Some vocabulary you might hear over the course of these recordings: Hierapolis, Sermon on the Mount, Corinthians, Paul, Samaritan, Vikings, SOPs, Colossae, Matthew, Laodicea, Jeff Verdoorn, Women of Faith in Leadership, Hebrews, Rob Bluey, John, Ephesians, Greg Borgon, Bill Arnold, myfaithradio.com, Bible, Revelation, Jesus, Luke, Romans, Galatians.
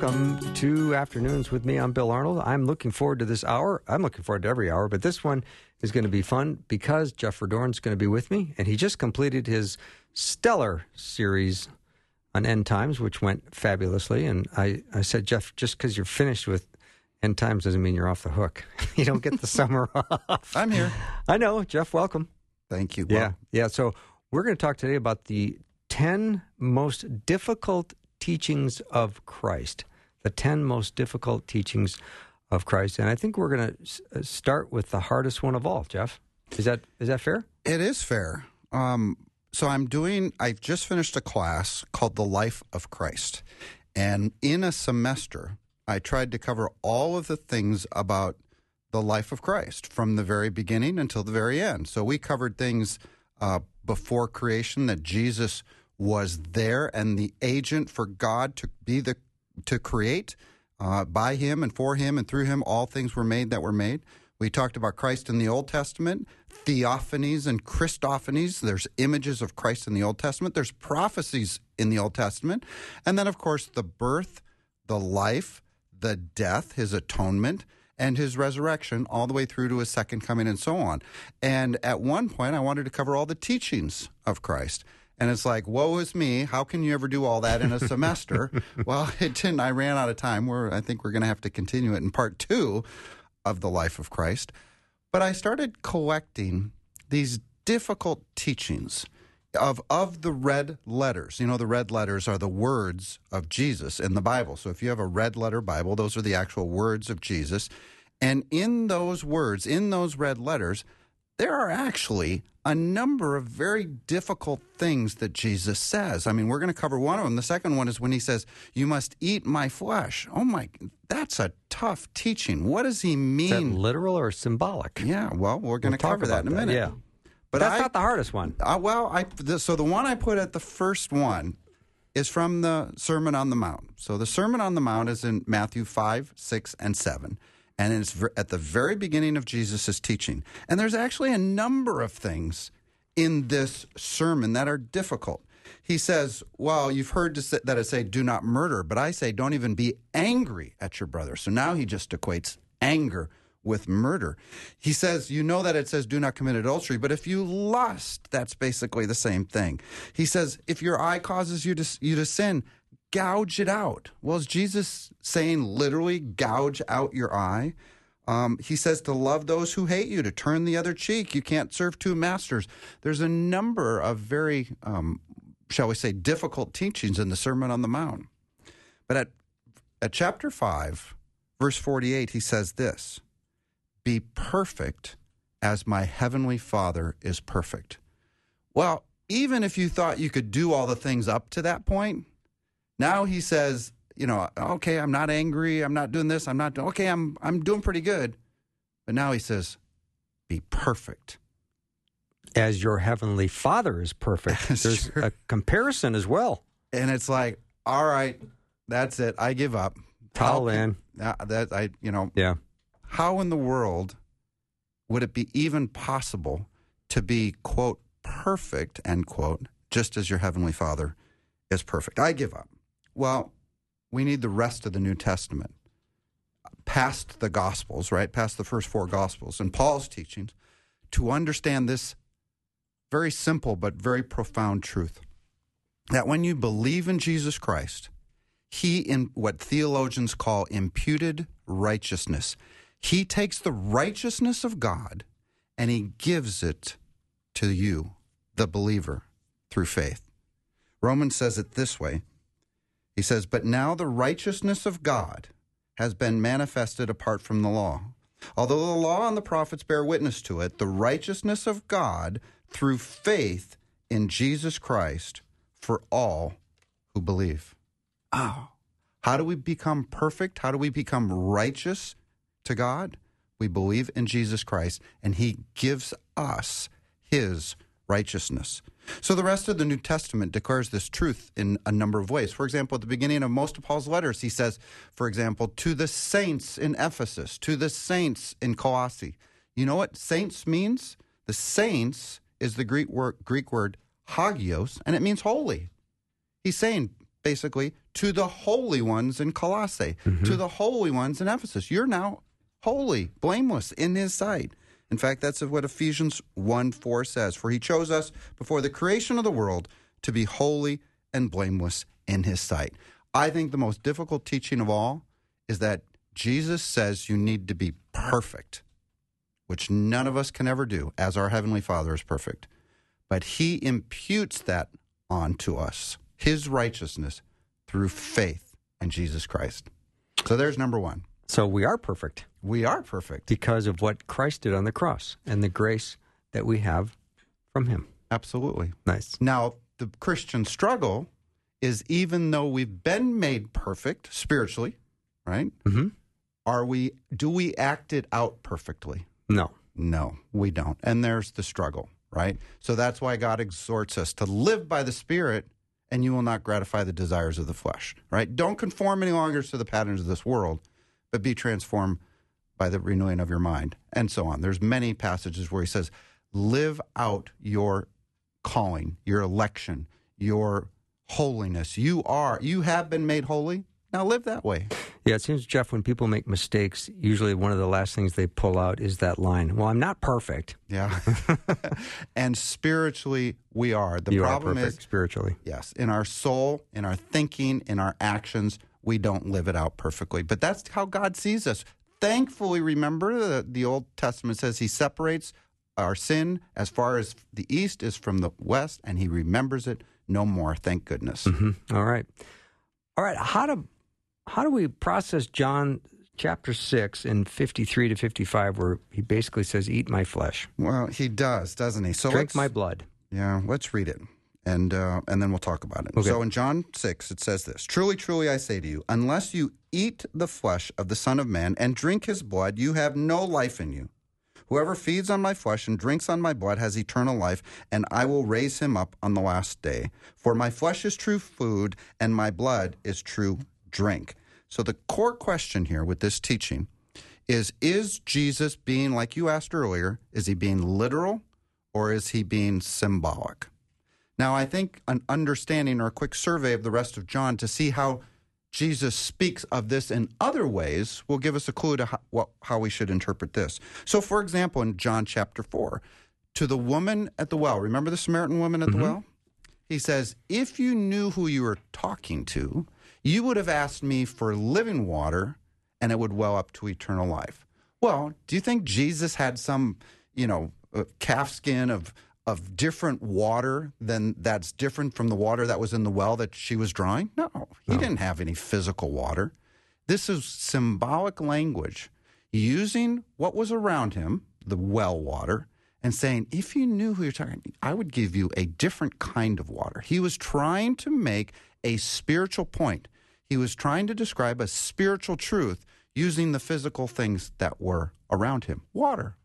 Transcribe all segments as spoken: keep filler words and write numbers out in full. Welcome to Afternoons with me. I'm Bill Arnold. I'm looking forward to this hour. I'm looking forward to every hour, but this one is going to be fun because Jeff Verdoorn's going to be with me, and he just completed his stellar series on end times, which went fabulously. And I, I said, Jeff, just because you're finished with end times doesn't mean you're off the hook. You don't get the summer off. I'm here. I know. Jeff, welcome. Thank you. Well, yeah. Yeah. So we're going to talk today about the ten most difficult teachings of Christ. The ten most difficult teachings of Christ. And I think we're going to start with the hardest one of all, Jeff. Is that is that fair? It is fair. Um, so I'm doing, I've just finished a class called The Life of Christ. And in a semester, I tried to cover all of the things about the life of Christ from the very beginning until the very end. So we covered things uh, before creation, that Jesus was there and the agent for God to be the to create uh, by him and for him and through him, all things were made that were made. We talked about Christ in the Old Testament, theophanies and Christophanies. There's images of Christ in the Old Testament. There's prophecies in the Old Testament. And then, of course, the birth, the life, the death, his atonement, and his resurrection, all the way through to his second coming and so on. And at one point, I wanted to cover all the teachings of Christ. And it's like, woe is me, how can you ever do all that in a semester? Well, it didn't. I ran out of time. We're, I think we're going to have to continue it in part two of The Life of Christ. But I started collecting these difficult teachings of, of the red letters. You know, the red letters are the words of Jesus in the Bible. So if you have a red letter Bible, those are the actual words of Jesus. And in those words, in those red letters, there are actually a number of very difficult things that Jesus says. I mean, we're going to cover one of them. The second one is when he says, you must eat my flesh. Oh my, that's a tough teaching. What does he mean? Is that literal or symbolic? Yeah, well, we're going we'll to cover that in a that. minute. Yeah. But that's I, not the hardest one. Uh, well, I the, so the one I put at the first one is from the Sermon on the Mount. So the Sermon on the Mount is in Matthew five, six, and seven. And it's at the very beginning of Jesus' teaching. And there's actually a number of things in this sermon that are difficult. He says, well, you've heard that it say, do not murder, but I say, don't even be angry at your brother. So now he just equates anger with murder. He says, you know that it says, do not commit adultery, but if you lust, that's basically the same thing. He says, if your eye causes you to, you to sin, gouge it out. Well, is Jesus saying literally gouge out your eye? Um, he says to love those who hate you, to turn the other cheek. You can't serve two masters. There's a number of very, um, shall we say, difficult teachings in the Sermon on the Mount. But at, at chapter five, verse forty-eight, he says this, be perfect as my heavenly Father is perfect. Well, even if you thought you could do all the things up to that point, now he says, you know, okay, I'm not angry, I'm not doing this, I'm not doing, okay, I'm I'm doing pretty good. But now he says, be perfect. As your heavenly Father is perfect. There's sure. a comparison as well. And it's like, all right, that's it, I give up. How in. Uh, that, I, you know, yeah. How in the world would it be even possible to be, quote, perfect, end quote, just as your heavenly Father is perfect? I give up. Well, we need the rest of the New Testament, past the Gospels, right, past the first four Gospels and Paul's teachings, to understand this very simple but very profound truth, that when you believe in Jesus Christ, he, in what theologians call imputed righteousness, he takes the righteousness of God and he gives it to you, the believer, through faith. Romans says it this way. He says, but now the righteousness of God has been manifested apart from the law. Although the law and the prophets bear witness to it, the righteousness of God through faith in Jesus Christ for all who believe. Oh, how do we become perfect? How do we become righteous to God? We believe in Jesus Christ, and he gives us his righteousness. So the rest of the New Testament declares this truth in a number of ways. For example, at the beginning of most of Paul's letters, he says, for example, to the saints in Ephesus, to the saints in Colossae. You know what saints means? The saints is the Greek word, Greek word hagios, and it means holy. He's saying, basically, to the holy ones in Colossae, mm-hmm. to the holy ones in Ephesus. You're now holy, blameless in his sight. In fact, that's what Ephesians one four says. For he chose us before the creation of the world to be holy and blameless in his sight. I think the most difficult teaching of all is that Jesus says you need to be perfect, which none of us can ever do, as our Heavenly Father is perfect. But he imputes that onto us, his righteousness, through faith in Jesus Christ. So there's number one. So we are perfect. We are perfect. Because of what Christ did on the cross and the grace that we have from him. Absolutely. Nice. Now, the Christian struggle is, even though we've been made perfect spiritually, right? Mm-hmm. Are we, do we act it out perfectly? No. No, we don't. And there's the struggle, right? So that's why God exhorts us to live by the Spirit, and you will not gratify the desires of the flesh, right? Don't conform any longer to the patterns of this world, but be transformed by the renewing of your mind, and so on. There's many passages where he says, live out your calling, your election, your holiness. You are, you have been made holy. Now live that way. Yeah, it seems, Jeff, when people make mistakes, usually one of the last things they pull out is that line, well, I'm not perfect. Yeah. And spiritually, we are. The you problem are perfect is, spiritually. Yes, in our soul, in our thinking, in our actions, we don't live it out perfectly. But that's how God sees us. Thankfully, remember, the, the Old Testament says he separates our sin as far as the east is from the west, and he remembers it no more, thank goodness. Mm-hmm. All right. All right, how do how do we process John chapter six and fifty-three to fifty-five, where he basically says, eat my flesh? Well, he does, doesn't he? So drink my blood. Yeah, let's read it, and uh, and then we'll talk about it. Okay. So in John six, it says this, truly, truly, I say to you, unless you eat the flesh of the Son of Man and drink his blood, you have no life in you. Whoever feeds on my flesh and drinks on my blood has eternal life, and I will raise him up on the last day. For my flesh is true food, and my blood is true drink. So the core question here with this teaching is, is Jesus being, like you asked earlier, is he being literal or is he being symbolic? Now, I think an understanding or a quick survey of the rest of John to see how Jesus speaks of this in other ways will give us a clue to how, what, how we should interpret this. So, for example, in John chapter four, to the woman at the well, remember the Samaritan woman at mm-hmm. the well? He says, if you knew who you were talking to, you would have asked me for living water, and it would well up to eternal life. Well, do you think Jesus had some, you know, calf skin of, of different water than that's different from the water that was in the well that she was drawing? No, he no. didn't have any physical water. This is symbolic language, using what was around him, the well water, and saying, if you knew who you're talking to, I would give you a different kind of water. He was trying to make a spiritual point. He was trying to describe a spiritual truth using the physical things that were around him, water.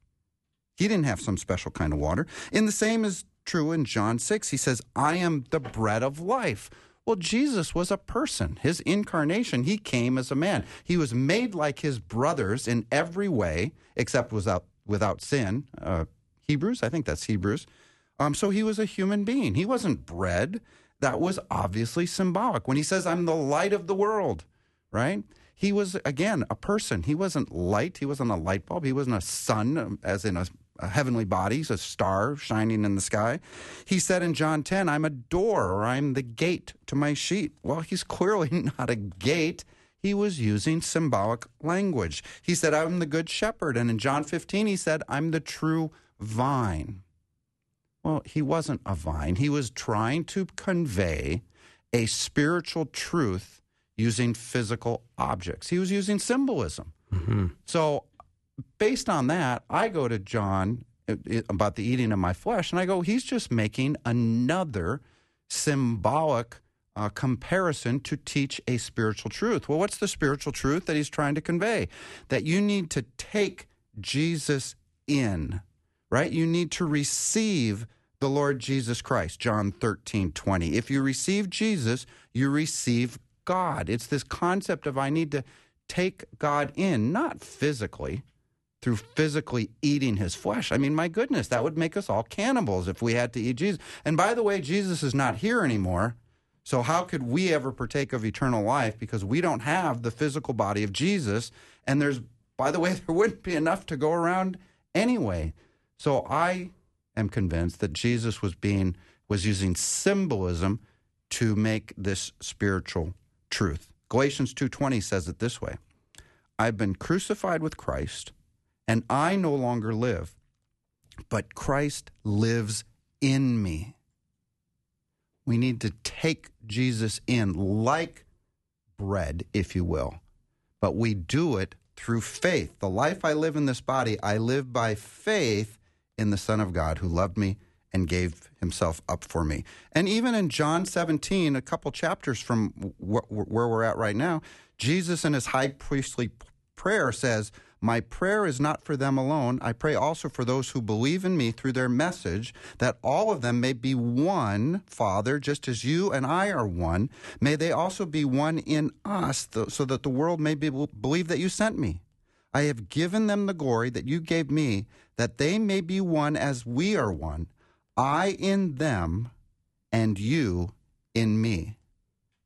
He didn't have some special kind of water. And the same is true in John six. He says, I am the bread of life. Well, Jesus was a person. His incarnation, he came as a man. He was made like his brothers in every way, except without, without sin. Uh, Hebrews, I think that's Hebrews. Um, so he was a human being. He wasn't bread. That was obviously symbolic. When he says, I'm the light of the world, right? He was, again, a person. He wasn't light. He wasn't a light bulb. He wasn't a sun, as in a a heavenly body, a star shining in the sky. He said in John ten, I'm a door, or I'm the gate to my sheep. Well, he's clearly not a gate. He was using symbolic language. He said, I'm the good shepherd. And in John fifteen, he said, I'm the true vine. Well, he wasn't a vine. He was trying to convey a spiritual truth using physical objects. He was using symbolism. Mm-hmm. So based on that, I go to John about the eating of my flesh, and I go, he's just making another symbolic uh, comparison to teach a spiritual truth. Well, what's the spiritual truth that he's trying to convey? That you need to take Jesus in, right? You need to receive the Lord Jesus Christ, John thirteen twenty. If you receive Jesus, you receive God. It's this concept of I need to take God in, not physically, through physically eating his flesh. I mean, my goodness, that would make us all cannibals if we had to eat Jesus. And by the way, Jesus is not here anymore, so how could we ever partake of eternal life? Because we don't have the physical body of Jesus, and there's, by the way, there wouldn't be enough to go around anyway. So I am convinced that Jesus was being was using symbolism to make this spiritual truth. Galatians two twenty says it this way: I've been crucified with Christ, and I no longer live, but Christ lives in me. We need to take Jesus in like bread, if you will, but we do it through faith. The life I live in this body, I live by faith in the Son of God who loved me and gave himself up for me. And even in John seventeen, a couple chapters from wh- where we're at right now, Jesus in his high priestly prayer says, my prayer is not for them alone. I pray also for those who believe in me through their message, that all of them may be one, Father, just as you and I are one. May they also be one in us, so that the world may be, believe that you sent me. I have given them the glory that you gave me, that they may be one as we are one, I in them and you in me.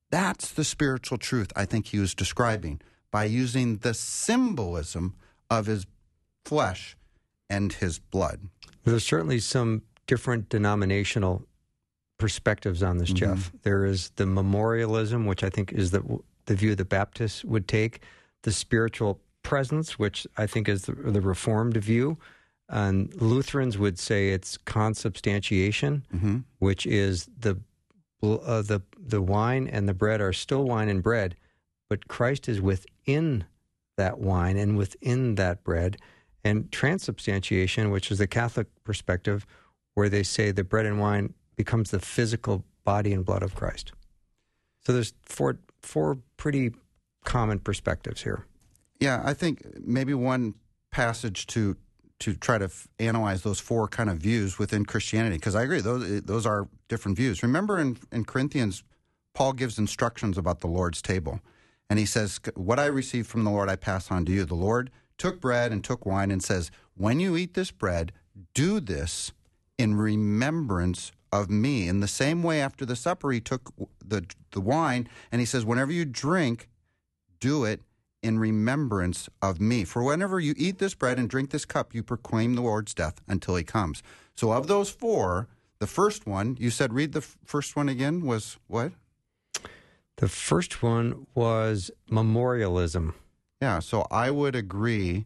That's the spiritual truth I think he was describing by using the symbolism of his flesh and his blood. There's certainly some different denominational perspectives on this, mm-hmm. Jeff. There is the memorialism, which I think is the the view the Baptists would take, the spiritual presence, which I think is the, the Reformed view, and Lutherans would say it's consubstantiation, mm-hmm. which is the uh, the the wine and the bread are still wine and bread, but Christ is within that wine and within that bread. And transubstantiation, which is the Catholic perspective, where they say the bread and wine becomes the physical body and blood of Christ. So there's four four pretty common perspectives here. Yeah, I think maybe one passage to to try to f- analyze those four kind of views within Christianity, because I agree, those those are different views. Remember in, in Corinthians, Paul gives instructions about the Lord's table. And he says, what I received from the Lord, I pass on to you. The Lord took bread and took wine and says, when you eat this bread, do this in remembrance of me. In the same way, after the supper, he took the the wine and he says, whenever you drink, do it in remembrance of me. For whenever you eat this bread and drink this cup, you proclaim the Lord's death until he comes. So of those four, the first one, you said, read the first one again, was what? The first one was memorialism. Yeah, so I would agree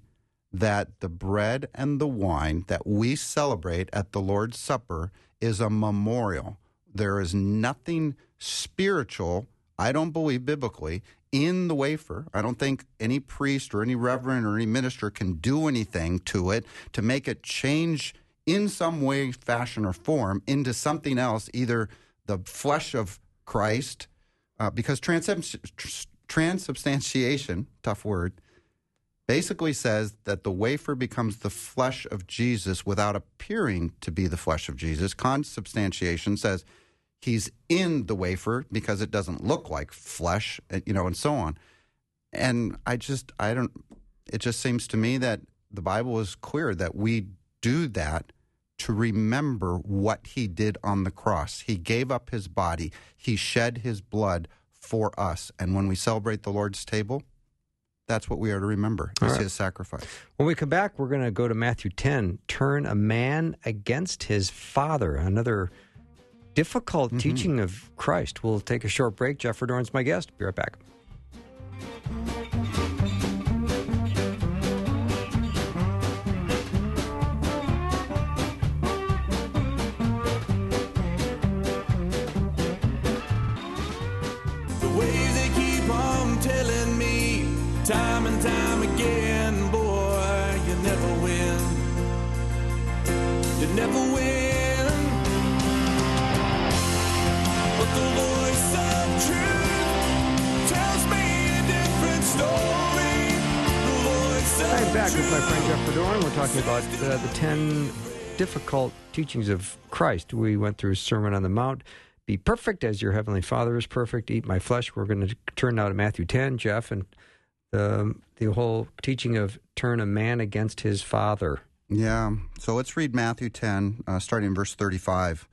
that the bread and the wine that we celebrate at the Lord's Supper is a memorial. There is nothing spiritual, I don't believe biblically, in the wafer. I don't think any priest or any reverend or any minister can do anything to it to make it change in some way, fashion, or form into something else, either the flesh of Christ, Uh, because transubst- transubstantiation, tough word, basically says that the wafer becomes the flesh of Jesus without appearing to be the flesh of Jesus. Consubstantiation says he's in the wafer because it doesn't look like flesh, you know, and so on. And I just, I don't, it just seems to me that the Bible is clear that we do that to remember what he did on the cross. He gave up his body. He shed his blood for us. And when we celebrate the Lord's table, that's what we are to remember, is his sacrifice. When we come back, we're going to go to Matthew ten, turn a man against his father, another difficult mm-hmm. teaching of Christ. We'll take a short break. Jeff Verdoorn's my guest. Be right back. Time and time again, boy, you never win. You never win. back with my friend Jeff Verdoorn. We're talking about uh, the ten difficult teachings of Christ. We went through Sermon on the Mount. Be perfect as your Heavenly Father is perfect. Eat my flesh. We're going to turn now to Matthew ten, Jeff, and um, the whole teaching of turn a man against his father. Yeah. So let's read Matthew ten, uh, starting in verse thirty-five.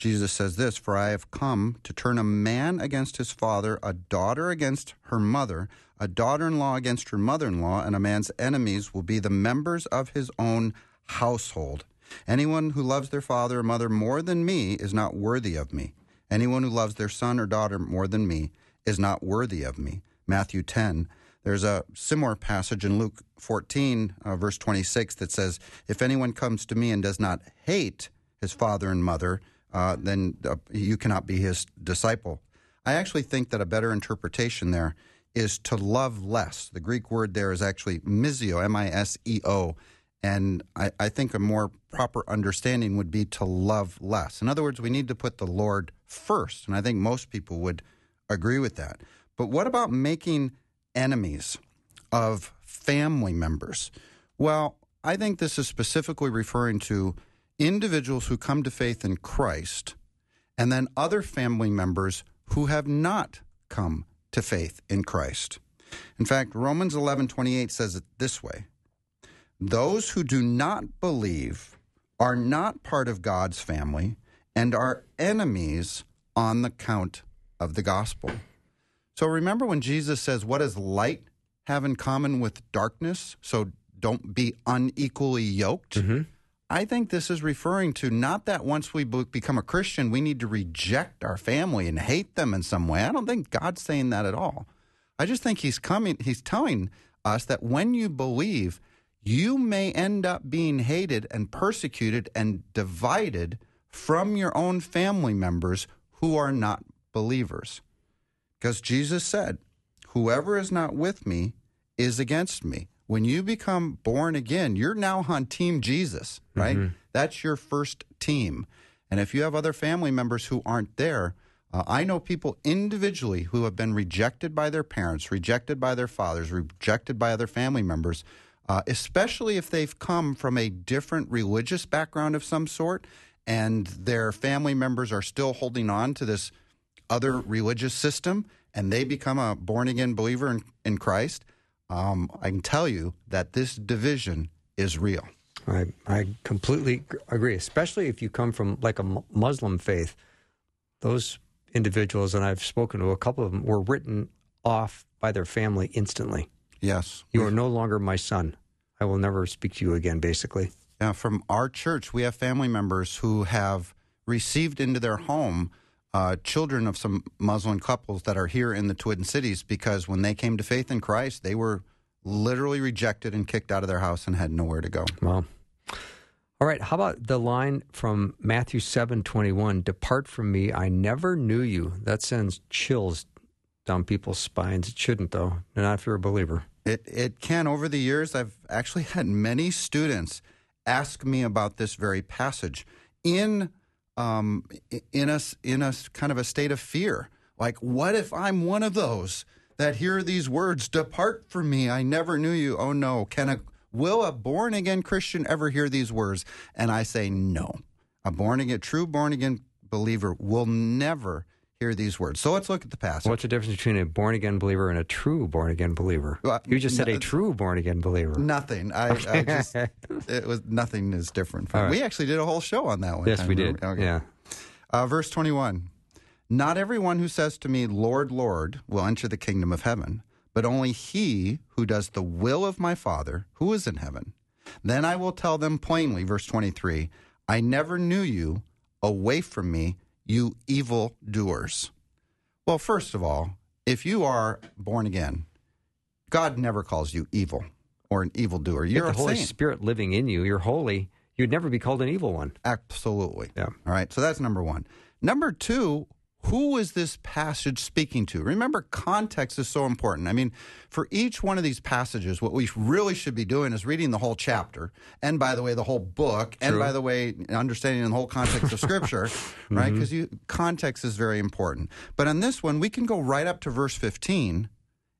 Jesus says this, "For I have come to turn a man against his father, a daughter against her mother, a daughter-in-law against her mother-in-law, and a man's enemies will be the members of his own household. Anyone who loves their father or mother more than me is not worthy of me. Anyone who loves their son or daughter more than me is not worthy of me." Matthew ten. There's a similar passage in Luke fourteen, uh, verse twenty-six, that says, "If anyone comes to me and does not hate his father and mother, uh, then uh, you cannot be his disciple." I actually think that a better interpretation there is to love less. The Greek word there is actually miseo, M I S E O. And I, I think a more proper understanding would be to love less. In other words, we need to put the Lord first. And I think most people would agree with that. But what about making enemies of family members? Well, I think this is specifically referring to individuals who come to faith in Christ and then other family members who have not come to faith in Christ. In fact, Romans eleven twenty-eight says it this way, "Those who do not believe are not part of God's family and are enemies on the count of the gospel." So remember when Jesus says, what does light have in common with darkness? So don't be unequally yoked. Mm-hmm. I think this is referring to not that once we become a Christian, we need to reject our family and hate them in some way. I don't think God's saying that at all. I just think he's coming. He's telling us that when you believe, you may end up being hated and persecuted and divided from your own family members who are not believers. Because Jesus said, whoever is not with me is against me. When you become born again, you're now on Team Jesus, right? Mm-hmm. That's your first team. And if you have other family members who aren't there, uh, I know people individually who have been rejected by their parents, rejected by their fathers, rejected by other family members, uh, especially if they've come from a different religious background of some sort, and their family members are still holding on to this other religious system, and they become a born-again believer in, in Christ, um, I can tell you that this division is real. I, I completely agree, especially if you come from like a Muslim faith. Those individuals, and I've spoken to a couple of them, were written off by their family instantly. Yes. You are no longer my son. I will never speak to you again, basically. Now, from our church, we have family members who have received into their home Uh, children of some Muslim couples that are here in the Twin Cities, because when they came to faith in Christ, they were literally rejected and kicked out of their house and had nowhere to go. Wow. All right. How about the line from Matthew seven twenty-one, "Depart from me, I never knew you." That sends chills down people's spines. It shouldn't, though, not if you're a believer. It, it can. Over the years, I've actually had many students ask me about this very passage in Um, in a, in a kind of a state of fear. Like, what if I'm one of those that hear these words, "Depart from me, I never knew you." Oh no, can a will a born-again Christian ever hear these words? And I say no. A born-again, true born-again believer will never hear these words. So let's look at the passage. What's the difference between a born-again believer and a true born-again believer? Well, you just said no, a true born-again believer. Nothing. I, okay. I just, it was, nothing is different. From, right. We actually did a whole show on that one. Yes, time, we did. Okay. Yeah. Uh, verse twenty-one, "Not everyone who says to me, 'Lord, Lord,' will enter the kingdom of heaven, but only he who does the will of my Father who is in heaven. Then I will tell them plainly," verse twenty-three, "I never knew you. Away from me, you evil doers." Well, first of all, if you are born again, God never calls you evil or an evildoer. You're the Holy Spirit living in you. You're holy. You'd never be called an evil one. Absolutely. Yeah. All right. So that's number one. Number two, who is this passage speaking to? Remember, context is so important. I mean, for each one of these passages, what we really should be doing is reading the whole chapter, and by the way, the whole book, True. And by the way, understanding the whole context of Scripture, right? Because mm-hmm. context is very important. But on this one, we can go right up to verse fifteen,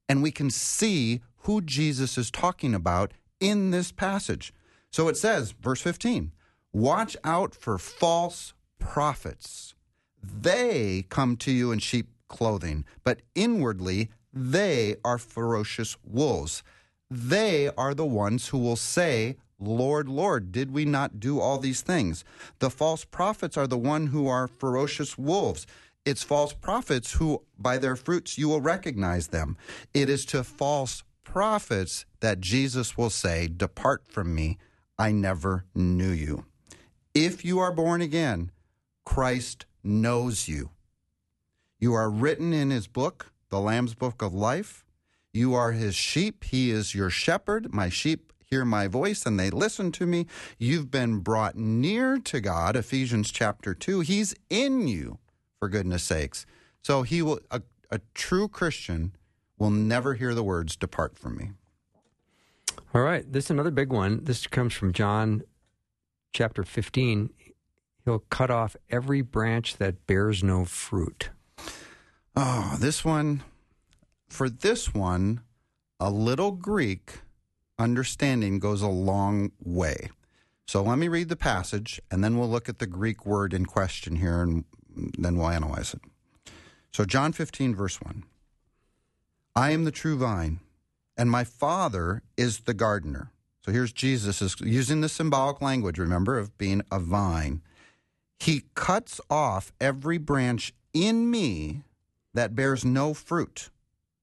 and we can see who Jesus is talking about in this passage. So it says, verse fifteen, watch out for false prophets. They come to you in sheep clothing, but inwardly they are ferocious wolves. They are the ones who will say, Lord, Lord, did we not do all these things? The false prophets are the one who are ferocious wolves. It's false prophets who, by their fruits, you will recognize them. It is to false prophets that Jesus will say, depart from me, I never knew you. If you are born again, Christ knows you. You are written in his book, the Lamb's Book of Life. You are his sheep. He is your shepherd. My sheep hear my voice and they listen to me. You've been brought near to God, Ephesians chapter two. He's in you, for goodness sakes. So he will a, a true Christian will never hear the words, depart from me. All right. This is another big one. This comes from John chapter fifteen. He'll cut off every branch that bears no fruit. Oh, this one, for this one, a little Greek understanding goes a long way. So let me read the passage, and then we'll look at the Greek word in question here, and then we'll analyze it. So John fifteen, verse one. I am the true vine, and my Father is the gardener. So here's Jesus is using the symbolic language, remember, of being a vine. He cuts off every branch in me that bears no fruit,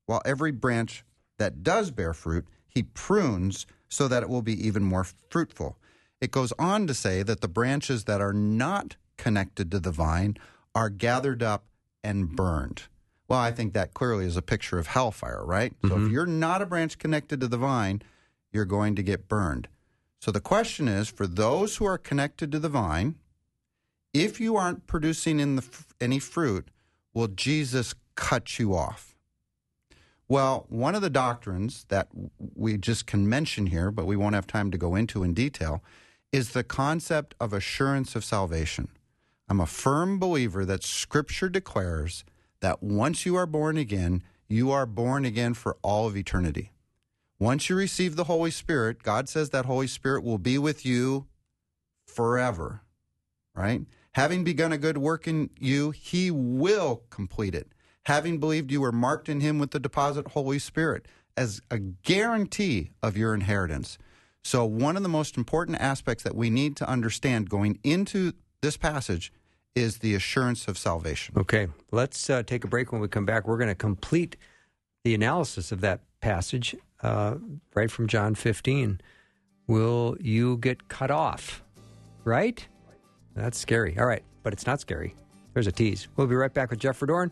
while every branch that does bear fruit, he prunes so that it will be even more fruitful. It goes on to say that the branches that are not connected to the vine are gathered up and burned. Well, I think that clearly is a picture of hellfire, right? Mm-hmm. So if you're not a branch connected to the vine, you're going to get burned. So the question is, for those who are connected to the vine, if you aren't producing in the f- any fruit, will Jesus cut you off? Well, one of the doctrines that we just can mention here, but we won't have time to go into in detail, is the concept of assurance of salvation. I'm a firm believer that Scripture declares that once you are born again, you are born again for all of eternity. Once you receive the Holy Spirit, God says that Holy Spirit will be with you forever, right? Having begun a good work in you, he will complete it. Having believed, you were marked in him with the deposit Holy Spirit as a guarantee of your inheritance. So one of the most important aspects that we need to understand going into this passage is the assurance of salvation. Okay, let's uh, take a break. When we come back, we're going to complete the analysis of that passage uh, right from John fifteen. Will you get cut off? Right? That's scary. All right, but it's not scary. There's a tease. We'll be right back with Jeff Verdoorn.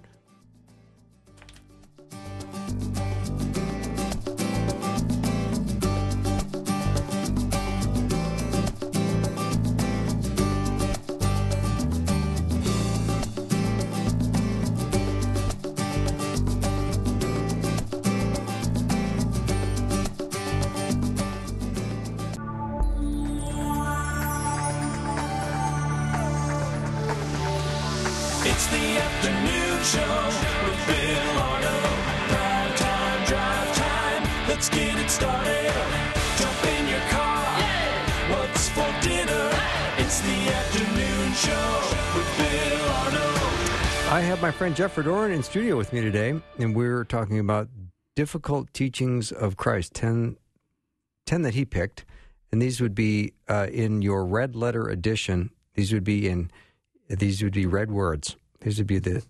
Jeff Verdoorn in studio with me today, and we're talking about difficult teachings of Christ, ten, ten that he picked, and these would be uh, in your red letter edition. These would be in, these would be red words. These would be the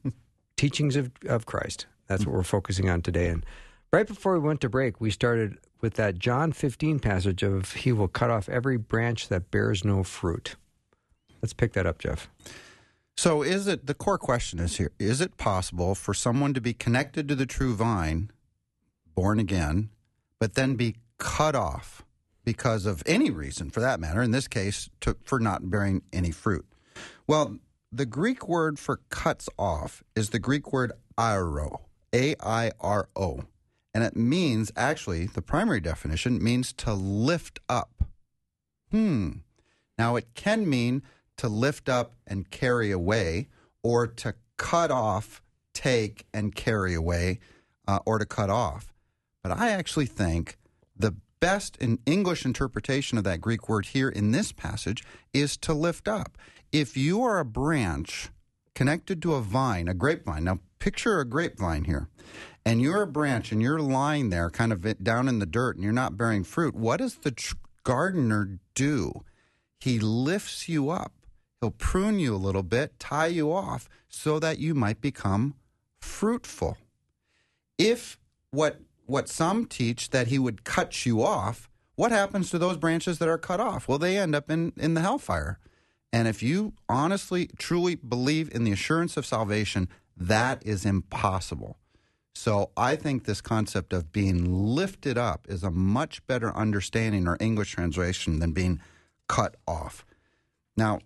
teachings of, of Christ. That's what we're focusing on today. And right before we went to break, we started with that John fifteen passage of he will cut off every branch that bears no fruit. Let's pick that up, Jeff. So is it, the core question is here, is it possible for someone to be connected to the true vine, born again, but then be cut off because of any reason for that matter, in this case, to, for not bearing any fruit? Well, the Greek word for cuts off is the Greek word airo, A I R O, and it means, actually, the primary definition means to lift up. Hmm. Now, it can mean to lift up and carry away, or to cut off, take, and carry away, uh, or to cut off. But I actually think the best in English interpretation of that Greek word here in this passage is to lift up. If you are a branch connected to a vine, a grapevine, now picture a grapevine here, and you're a branch and you're lying there kind of down in the dirt and you're not bearing fruit, what does the gardener do? He lifts you up. He'll prune you a little bit, tie you off, so that you might become fruitful. If what what some teach, that he would cut you off, what happens to those branches that are cut off? Well, they end up in, in the hellfire. And if you honestly, truly believe in the assurance of salvation, that is impossible. So I think this concept of being lifted up is a much better understanding or English translation than being cut off. Now,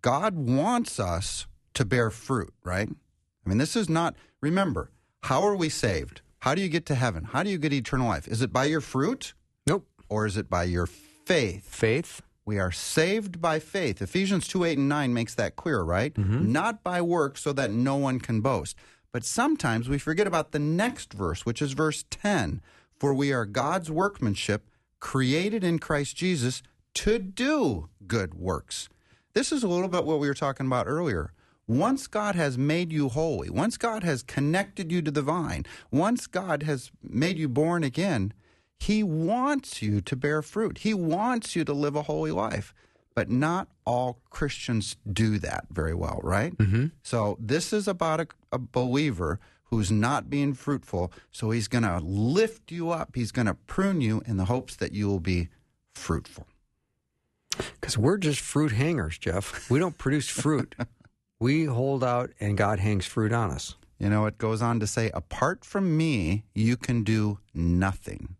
God wants us to bear fruit, right? I mean, this is not, remember, how are we saved? How do you get to heaven? How do you get eternal life? Is it by your fruit? Nope. Or is it by your faith? Faith. We are saved by faith. Ephesians two, eight, and nine makes that clear, right? Mm-hmm. Not by works, so that no one can boast. But sometimes we forget about the next verse, which is verse ten. For we are God's workmanship, created in Christ Jesus to do good works. This is a little bit what we were talking about earlier. Once God has made you holy, once God has connected you to the vine, once God has made you born again, he wants you to bear fruit. He wants you to live a holy life. But not all Christians do that very well, right? Mm-hmm. So this is about a, a believer who's not being fruitful, so he's going to lift you up. He's going to prune you in the hopes that you will be fruitful. Because we're just fruit hangers, Jeff. We don't produce fruit. We hold out, and God hangs fruit on us. You know, it goes on to say, apart from me, you can do nothing.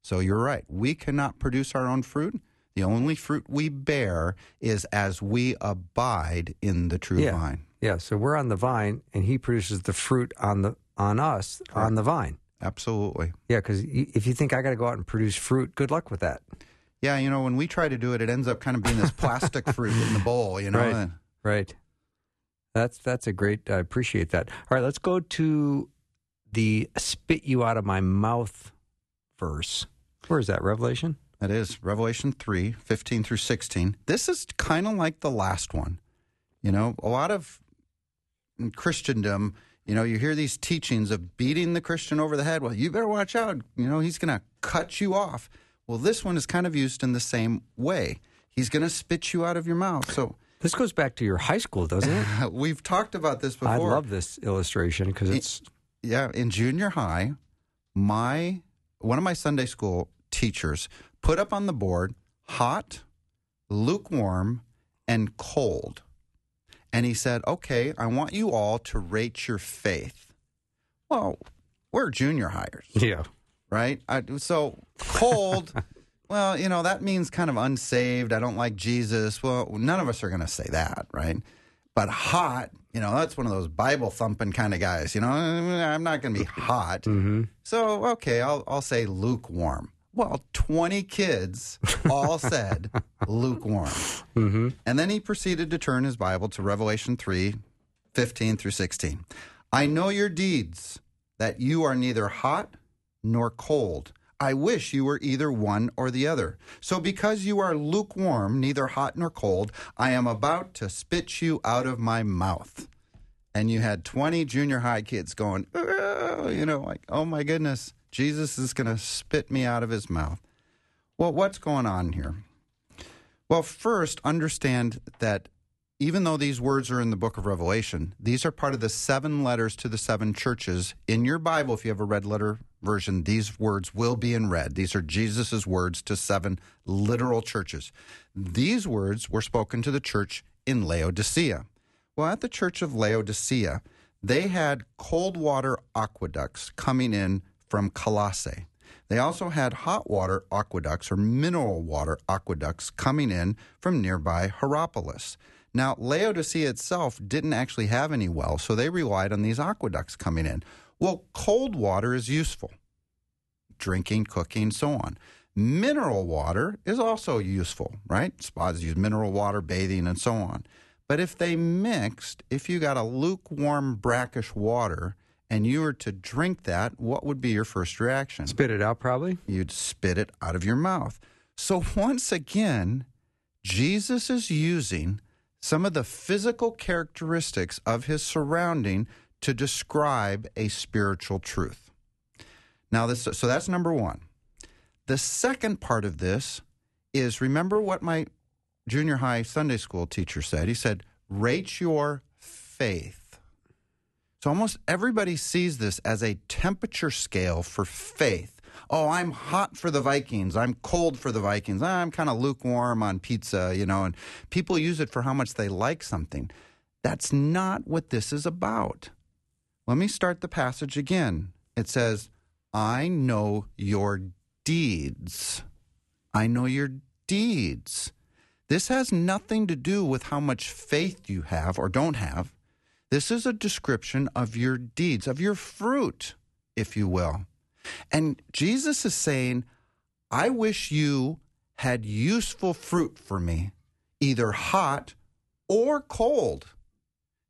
So you're right. We cannot produce our own fruit. The only fruit we bear is as we abide in the true yeah. vine. Yeah, so we're on the vine, and he produces the fruit on the on us, Correct. On the vine. Absolutely. Yeah, because if you think, I got to go out and produce fruit, good luck with that. Yeah, you know, when we try to do it, it ends up kind of being this plastic fruit in the bowl, you know? Right, right. That's that's a great, I appreciate that. All right, let's go to the spit you out of my mouth verse. Where is that, Revelation? That is Revelation three, fifteen through sixteen. This is kind of like the last one. You know, a lot of in Christendom, you know, you hear these teachings of beating the Christian over the head. Well, you better watch out. You know, he's going to cut you off. Well, this one is kind of used in the same way. He's going to spit you out of your mouth. So this goes back to your high school, doesn't it? We've talked about this before. I love this illustration because it's... In, yeah, in junior high, my one of my Sunday school teachers put up on the board hot, lukewarm, and cold. And he said, okay, I want you all to rate your faith. Well, we're junior hires. Yeah. Right? I, so cold... Well, you know, that means kind of unsaved. I don't like Jesus. Well, none of us are going to say that, right? But hot, you know, that's one of those Bible-thumping kind of guys. You know, I'm not going to be hot. Mm-hmm. So, okay, I'll I'll say lukewarm. Well, twenty kids all said lukewarm. Mm-hmm. And then he proceeded to turn his Bible to Revelation three, fifteen through sixteen. I know your deeds, that you are neither hot nor cold. I wish you were either one or the other. So because you are lukewarm, neither hot nor cold, I am about to spit you out of my mouth. And you had twenty junior high kids going, oh, you know, like, oh my goodness, Jesus is going to spit me out of his mouth. Well, what's going on here? Well, first, understand that even though these words are in the book of Revelation, these are part of the seven letters to the seven churches. In your Bible, if you have a red letter version, these words will be in red. These are Jesus' words to seven literal churches. These words were spoken to the church in Laodicea. Well, at the church of Laodicea, they had cold water aqueducts coming in from Colossae. They also had hot water aqueducts or mineral water aqueducts coming in from nearby Hierapolis. Now, Laodicea itself didn't actually have any wells, so they relied on these aqueducts coming in. Well, cold water is useful. Drinking, cooking, so on. Mineral water is also useful, right? Spas use mineral water, bathing, and so on. But if they mixed, if you got a lukewarm brackish water and you were to drink that, what would be your first reaction? Spit it out, probably. You'd spit it out of your mouth. So once again, Jesus is using some of the physical characteristics of his surrounding to describe a spiritual truth. Now, this so that's number one. The second part of this is, remember what my junior high Sunday school teacher said. He said, rate your faith. So almost everybody sees this as a temperature scale for faith. Oh, I'm hot for the Vikings. I'm cold for the Vikings. I'm kind of lukewarm on pizza, you know, and people use it for how much they like something. That's not what this is about. Let me start the passage again. It says, I know your deeds. I know your deeds. This has nothing to do with how much faith you have or don't have. This is a description of your deeds, of your fruit, if you will. And Jesus is saying, I wish you had useful fruit for me, either hot or cold.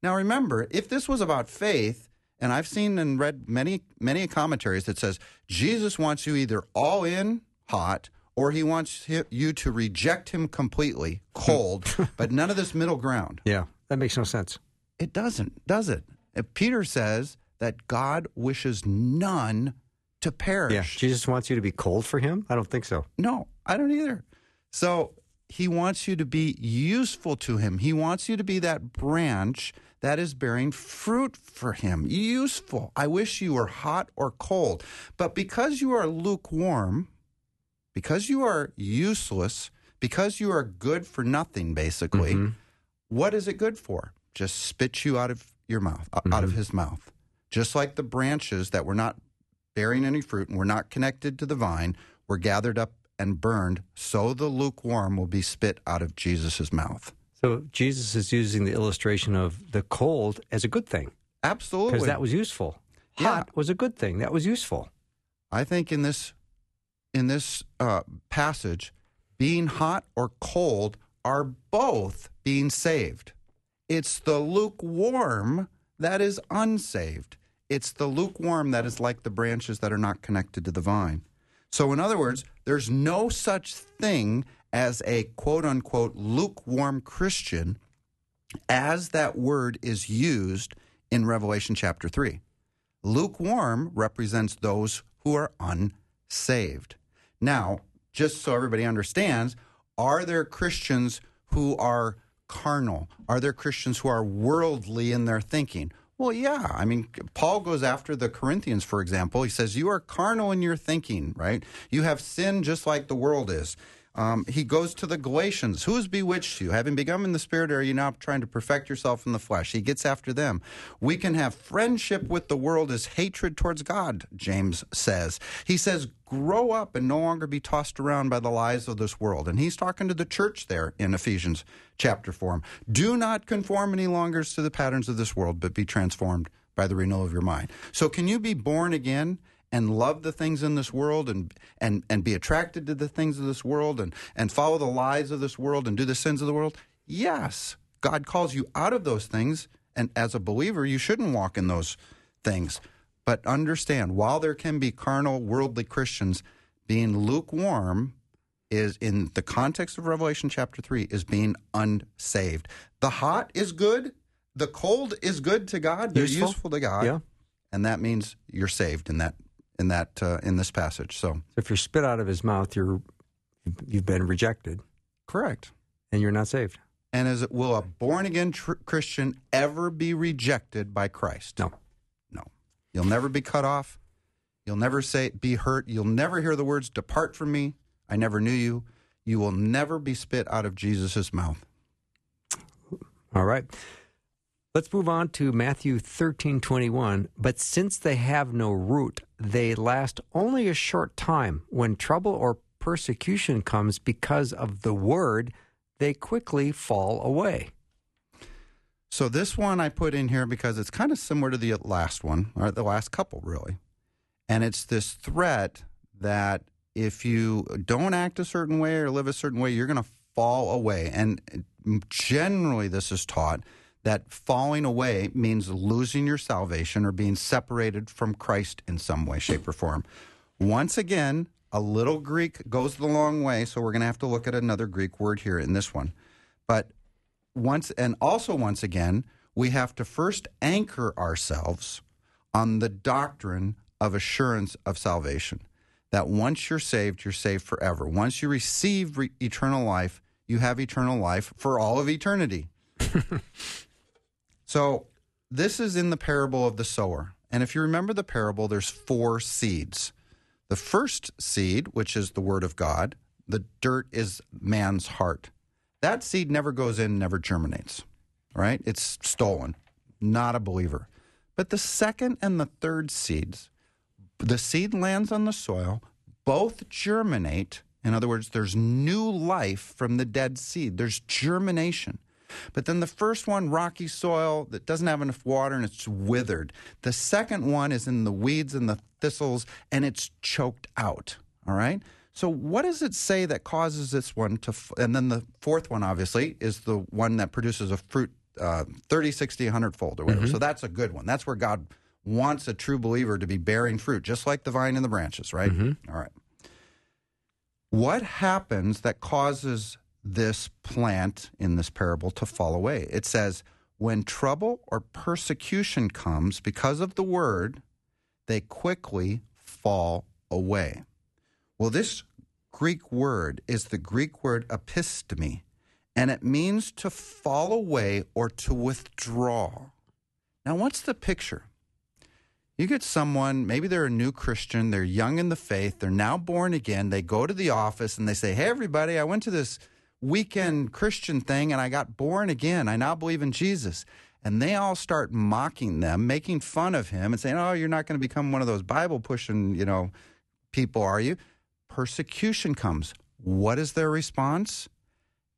Now remember, if this was about faith, and I've seen and read many, many commentaries that says, Jesus wants you either all in, hot, or he wants you to reject him completely, cold, but none of this middle ground. Yeah, that makes no sense. It doesn't, does it? If Peter says that God wishes none to perish. Yeah, Jesus wants you to be cold for him? I don't think so. No, I don't either. So he wants you to be useful to him. He wants you to be that branch that is bearing fruit for him. Useful. I wish you were hot or cold. But because you are lukewarm, because you are useless, because you are good for nothing, basically, mm-hmm. what is it good for? Just spit you out of your mouth, mm-hmm. out of his mouth. Just like the branches that were not bearing any fruit and were not connected to the vine were gathered up and burned, so the lukewarm will be spit out of Jesus' mouth. So Jesus is using the illustration of the cold as a good thing. Absolutely. Because that was useful. Hot yeah. was a good thing. That was useful. I think in this in this uh, passage, being hot or cold are both being saved. It's the lukewarm that is unsaved. It's the lukewarm that is like the branches that are not connected to the vine. So in other words, there's no such thing as a quote-unquote lukewarm Christian as that word is used in Revelation chapter three. Lukewarm represents those who are unsaved. Now, just so everybody understands, are there Christians who are carnal? Are there Christians who are worldly in their thinking? Well, yeah. I mean, Paul goes after the Corinthians, for example. He says, you are carnal in your thinking, right? You have sin just like the world is. Um, he goes to the Galatians. Who has bewitched you? Having begun in the spirit, or are you now trying to perfect yourself in the flesh? He gets after them. We can have friendship with the world as hatred towards God, James says. He says, grow up and no longer be tossed around by the lies of this world. And he's talking to the church there in Ephesians chapter four. Do not conform any longer to the patterns of this world, but be transformed by the renewal of your mind. So can you be born again and love the things in this world and and and be attracted to the things of this world and, and follow the lies of this world and do the sins of the world? Yes. God calls you out of those things, and as a believer, you shouldn't walk in those things. But understand, while there can be carnal, worldly Christians, being lukewarm is, in the context of Revelation chapter three, is being unsaved. The hot is good. The cold is good to God. They're useful, useful to God. Yeah. And that means you're saved in that in that uh, in this passage. So if you're spit out of his mouth, you're you've been rejected. Correct. And you're not saved. And is it, will a born-again tr- Christian ever be rejected by Christ? No. No. You'll never be cut off. You'll never say be hurt. You'll never hear the words, depart from me, I never knew you. You will never be spit out of Jesus' mouth. All right. Let's move on to Matthew thirteen twenty-one. But since they have no root, they last only a short time. When trouble or persecution comes because of the word, they quickly fall away. So this one I put in here because it's kind of similar to the last one, or the last couple, really. And it's this threat that if you don't act a certain way or live a certain way, you're going to fall away. And generally this is taught that falling away means losing your salvation or being separated from Christ in some way, shape, or form. Once again, a little Greek goes the long way, so we're going to have to look at another Greek word here in this one. But once, and also once again, we have to first anchor ourselves on the doctrine of assurance of salvation, that once you're saved, you're saved forever. Once you receive re- eternal life, you have eternal life for all of eternity. So this is in the parable of the sower. And if you remember the parable, there's four seeds. The first seed, which is the word of God, the dirt is man's heart. That seed never goes in, never germinates, right? It's stolen, not a believer. But the second and the third seeds, the seed lands on the soil, both germinate. In other words, there's new life from the dead seed. There's germination. But then the first one, rocky soil that doesn't have enough water and it's withered. The second one is in the weeds and the thistles and it's choked out, all right? So what does it say that causes this one to, f- and then the fourth one, obviously, is the one that produces a fruit uh, thirty, sixty, one hundred fold or whatever. Mm-hmm. So that's a good one. That's where God wants a true believer to be bearing fruit, just like the vine and the branches, right? Mm-hmm. All right. What happens that causes this plant in this parable to fall away? It says, when trouble or persecution comes because of the word, they quickly fall away. Well, this Greek word is the Greek word episteme, and it means to fall away or to withdraw. Now, what's the picture? You get someone, maybe they're a new Christian, they're young in the faith, they're now born again, they go to the office and they say, hey, everybody, I went to this weekend Christian thing and I got born again. I now believe in Jesus. And they all start mocking them, making fun of him and saying, oh, you're not going to become one of those Bible pushing, you know, people, are you? Persecution comes. What is their response?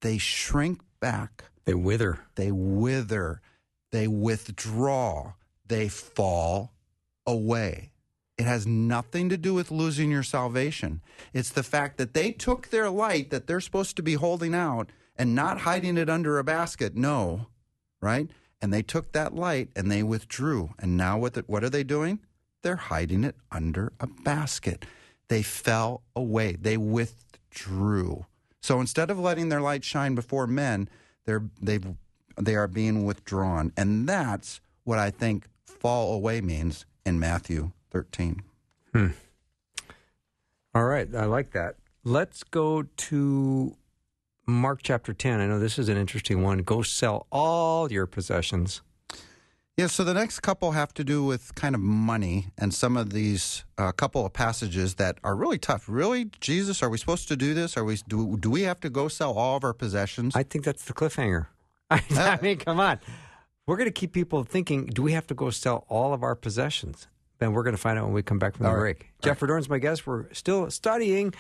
They shrink back. They wither. They wither. They withdraw. They fall away. It has nothing to do with losing your salvation. It's the fact that they took their light that they're supposed to be holding out and not hiding it under a basket. No, right? And they took that light and they withdrew. And now what, the, what are they doing? They're hiding it under a basket. They fell away. They withdrew. So instead of letting their light shine before men, they're, they've, they are being withdrawn. And that's what I think fall away means in Matthew thirteen. Hmm. All right. I like that. Let's go to Mark chapter ten. I know this is an interesting one. Go sell all your possessions. Yeah, so the next couple have to do with kind of money and some of these uh, couple of passages that are really tough. Really, Jesus, are we supposed to do this? Are we do, do we have to go sell all of our possessions? I think that's the cliffhanger. I, uh, I mean, come on. We're going to keep people thinking, do we have to go sell all of our possessions? Then we're going to find out when we come back from the right. break. All Jeff Verdoorn's right. my guest. We're still studying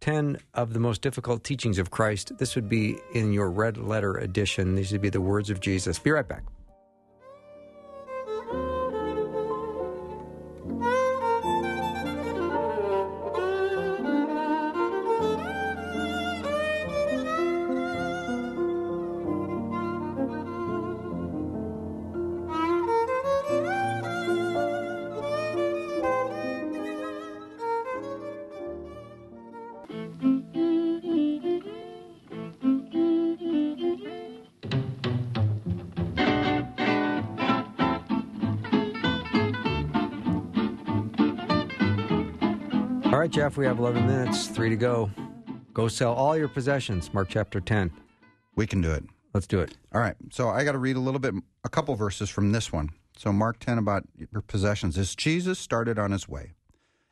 ten of the most difficult teachings of Christ. This would be in your red letter edition. These would be the words of Jesus. Be right back. All right, Jeff, we have eleven minutes, three to go. Go sell all your possessions, Mark chapter ten. We can do it. Let's do it. All right, so I got to read a little bit, a couple verses from this one. So Mark ten about your possessions. As Jesus started on his way,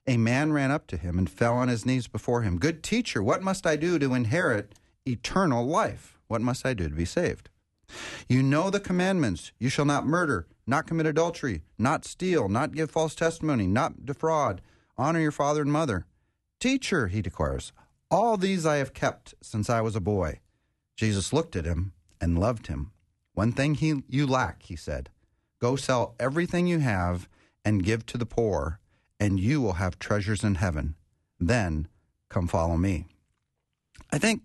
a man ran up to him and fell on his knees before him. Good teacher, what must I do to inherit eternal life? What must I do to be saved? You know the commandments. You shall not murder, not commit adultery, not steal, not give false testimony, not defraud. Honor your father and mother. Teacher, he declares, all these I have kept since I was a boy. Jesus looked at him and loved him. One thing he, you lack, he said. Go sell everything you have and give to the poor, and you will have treasures in heaven. Then come follow me. I think,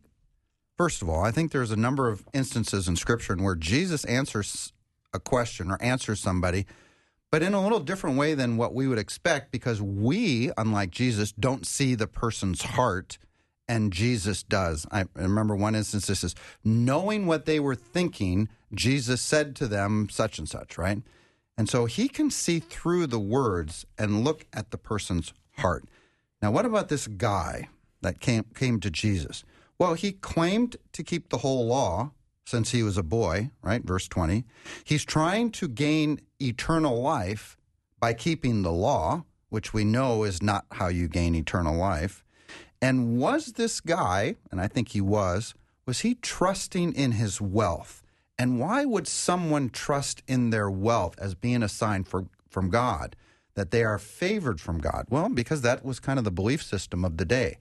first of all, I think there's a number of instances in Scripture where Jesus answers a question or answer somebody, but in a little different way than what we would expect, because we, unlike Jesus, don't see the person's heart, and Jesus does. I remember one instance, this is, knowing what they were thinking, Jesus said to them such and such, right? And so he can see through the words and look at the person's heart. Now, what about this guy that came came to Jesus? Well, he claimed to keep the whole law since he was a boy, right? Verse twenty. He's trying to gain eternal life by keeping the law, which we know is not how you gain eternal life. And was this guy, and I think he was, was he trusting in his wealth? And why would someone trust in their wealth as being a sign for, from God, that they are favored from God? Well, because that was kind of the belief system of the day.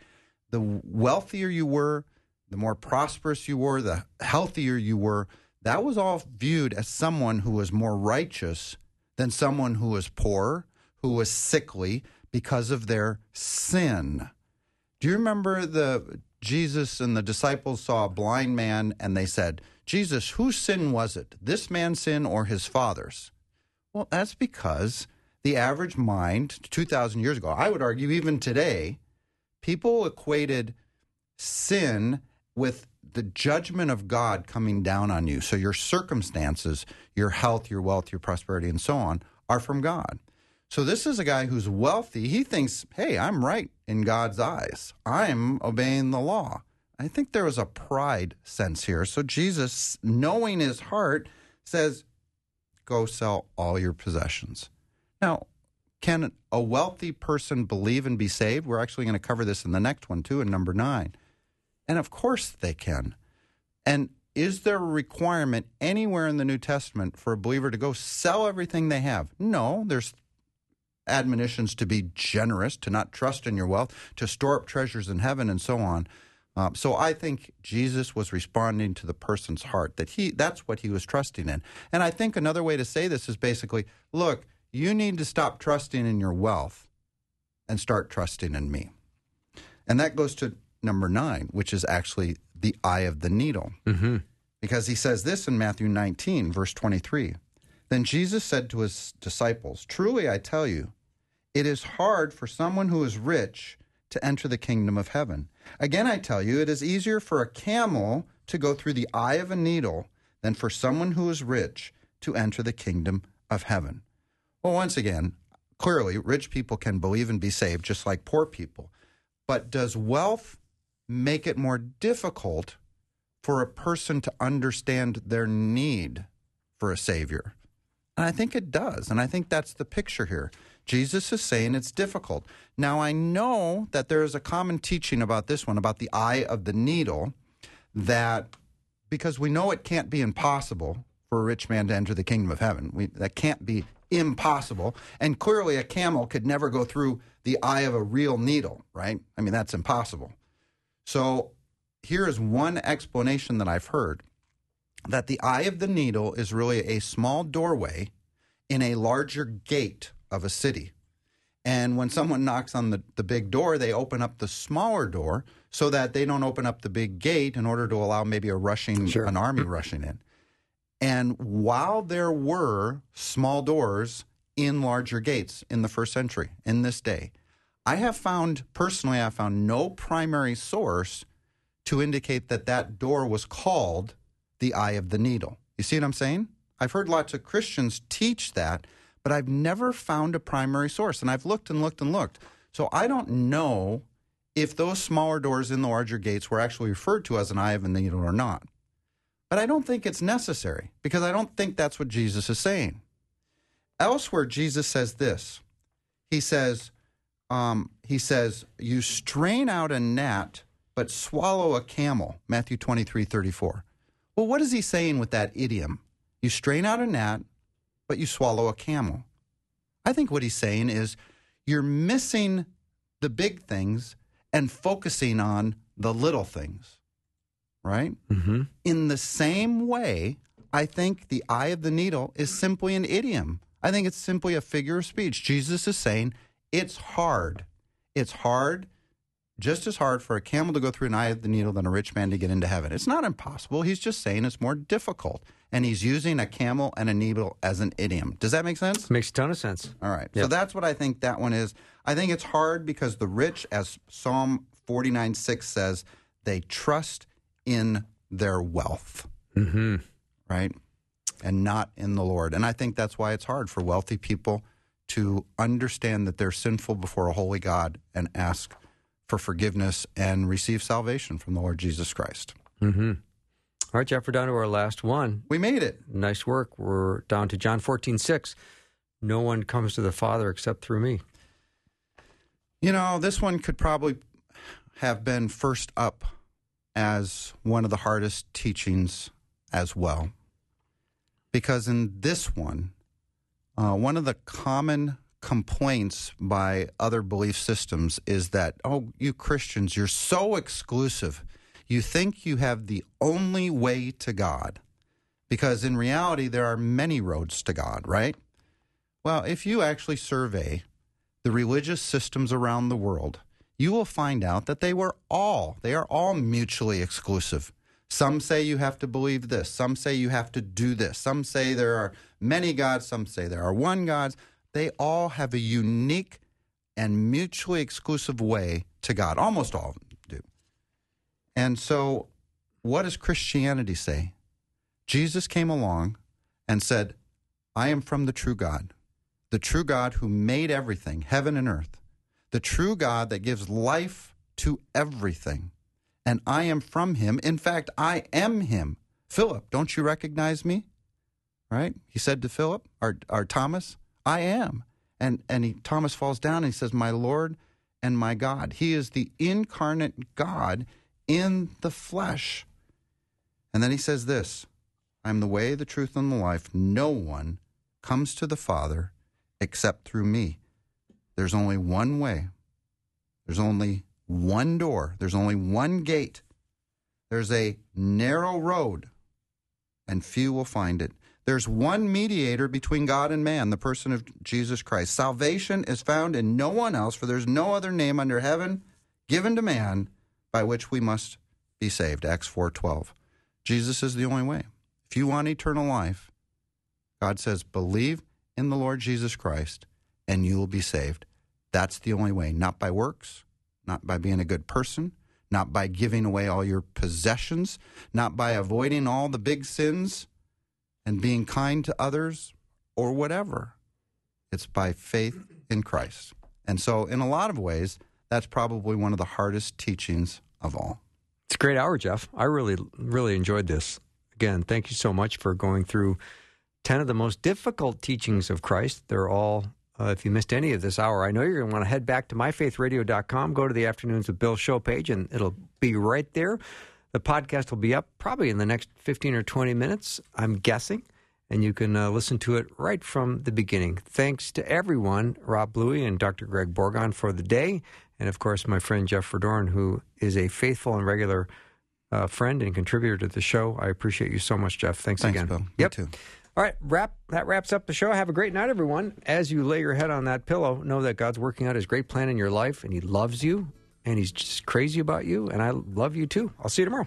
The wealthier you were, the more prosperous you were, the healthier you were, that was all viewed as someone who was more righteous than someone who was poor, who was sickly because of their sin. Do you remember the Jesus and the disciples saw a blind man and they said, Jesus, whose sin was it, this man's sin or his father's? Well, that's because the average mind two thousand years ago, I would argue even today, people equated sin with the judgment of God coming down on you. So your circumstances, your health, your wealth, your prosperity, and so on, are from God. So this is a guy who's wealthy. He thinks, hey, I'm right in God's eyes. I'm obeying the law. I think there was a pride sense here. So Jesus, knowing his heart, says, go sell all your possessions. Now, can a wealthy person believe and be saved? We're actually going to cover this in the next one, too, in number nine. And of course they can. And is there a requirement anywhere in the New Testament for a believer to go sell everything they have? No, there's admonitions to be generous, to not trust in your wealth, to store up treasures in heaven, and so on. Um, so I think Jesus was responding to the person's heart, that he that's what he was trusting in. And I think another way to say this is basically, look, you need to stop trusting in your wealth and start trusting in me. And that goes to number nine, which is actually the eye of the needle. Mm-hmm. Because he says this in Matthew nineteen, verse twenty-three. Then Jesus said to his disciples, truly I tell you, it is hard for someone who is rich to enter the kingdom of heaven. Again, I tell you, it is easier for a camel to go through the eye of a needle than for someone who is rich to enter the kingdom of heaven. Well, once again, clearly, rich people can believe and be saved just like poor people. But does wealth make it more difficult for a person to understand their need for a Savior? And I think it does, and I think that's the picture here. Jesus is saying it's difficult. Now, I know that there is a common teaching about this one, about the eye of the needle, that because we know it can't be impossible for a rich man to enter the kingdom of heaven. We, that can't be impossible. And clearly a camel could never go through the eye of a real needle, right? I mean, that's impossible. So here is one explanation that I've heard, that the eye of the needle is really a small doorway in a larger gate of a city. And when someone knocks on the, the big door, they open up the smaller door so that they don't open up the big gate in order to allow maybe a rushing, sure. an army rushing in. And while there were small doors in larger gates in the first century, in this day, I have found, personally, I found no primary source to indicate that that door was called the eye of the needle. You see what I'm saying? I've heard lots of Christians teach that, but I've never found a primary source. And I've looked and looked and looked. So I don't know if those smaller doors in the larger gates were actually referred to as an eye of the needle or not. But I don't think it's necessary, because I don't think that's what Jesus is saying. Elsewhere, Jesus says this. He says, um, he says, you strain out a gnat, but swallow a camel, Matthew twenty-three thirty-four. Well, what is he saying with that idiom? You strain out a gnat, but you swallow a camel. I think what he's saying is you're missing the big things and focusing on the little things, right? Mm-hmm. In the same way, I think the eye of the needle is simply an idiom. I think it's simply a figure of speech. Jesus is saying it's hard. It's hard just as hard for a camel to go through an eye of the needle than a rich man to get into heaven. It's not impossible. He's just saying it's more difficult. And he's using a camel and a needle as an idiom. Does that make sense? It makes a ton of sense. All right. Yep. So that's what I think that one is. I think it's hard because the rich, as Psalm forty-nine six says, they trust in their wealth. Mm-hmm. Right? And not in the Lord. And I think that's why it's hard for wealthy people to understand that they're sinful before a holy God and ask for forgiveness and receive salvation from the Lord Jesus Christ. Mm-hmm. All right, Jeff, we're down to our last one. We made it. Nice work. We're down to John fourteen six. No one comes to the Father except through me. You know, this one could probably have been first up as one of the hardest teachings as well. Because in this one, uh, one of the common complaints by other belief systems is that, oh, you Christians, you're so exclusive. You think you have the only way to God. Because in reality, there are many roads to God, right? Well, if you actually survey the religious systems around the world, you will find out that they were all, they are all mutually exclusive. Some say you have to believe this. Some say you have to do this. Some say there are many gods. Some say there are one gods. They all have a unique and mutually exclusive way to God. Almost all of them do. And so what does Christianity say? Jesus came along and said, I am from the true God, the true God who made everything, heaven and earth, the true God that gives life to everything. And I am from him. In fact, I am him. Philip, don't you recognize me? Right? He said to Philip, or, or Thomas, I am. And, and he, Thomas falls down and he says, my Lord and my God. He is the incarnate God in the flesh. And then he says this, I am the way, the truth, and the life. No one comes to the Father except through me. There's only one way. There's only one door. There's only one gate. There's a narrow road, and few will find it. There's one mediator between God and man, the person of Jesus Christ. Salvation is found in no one else, for there's no other name under heaven given to man by which we must be saved. Acts four twelve. Jesus is the only way. If you want eternal life, God says, believe in the Lord Jesus Christ, and you will be saved. That's the only way, not by works, not by being a good person, not by giving away all your possessions, not by avoiding all the big sins and being kind to others or whatever. It's by faith in Christ. And so in a lot of ways, that's probably one of the hardest teachings of all. It's a great hour, Jeff. I really, really enjoyed this. Again, thank you so much for going through ten of the most difficult teachings of Christ. They're all... Uh, if you missed any of this hour, I know you're going to want to head back to my faith radio dot com, go to the Afternoons with Bill show page, and it'll be right there. The podcast will be up probably in the next fifteen or twenty minutes, I'm guessing, and you can uh, listen to it right from the beginning. Thanks to everyone, Rob Bluey and Doctor Greg Borgon for the day, and of course my friend Jeff Verdoorn, who is a faithful and regular uh, friend and contributor to the show. I appreciate you so much, Jeff. Thanks, Thanks again. Bill. Yep. You too. All right, wrap, that wraps up the show. Have a great night, everyone. As you lay your head on that pillow, know that God's working out his great plan in your life, and he loves you, and he's just crazy about you, and I love you too. I'll see you tomorrow.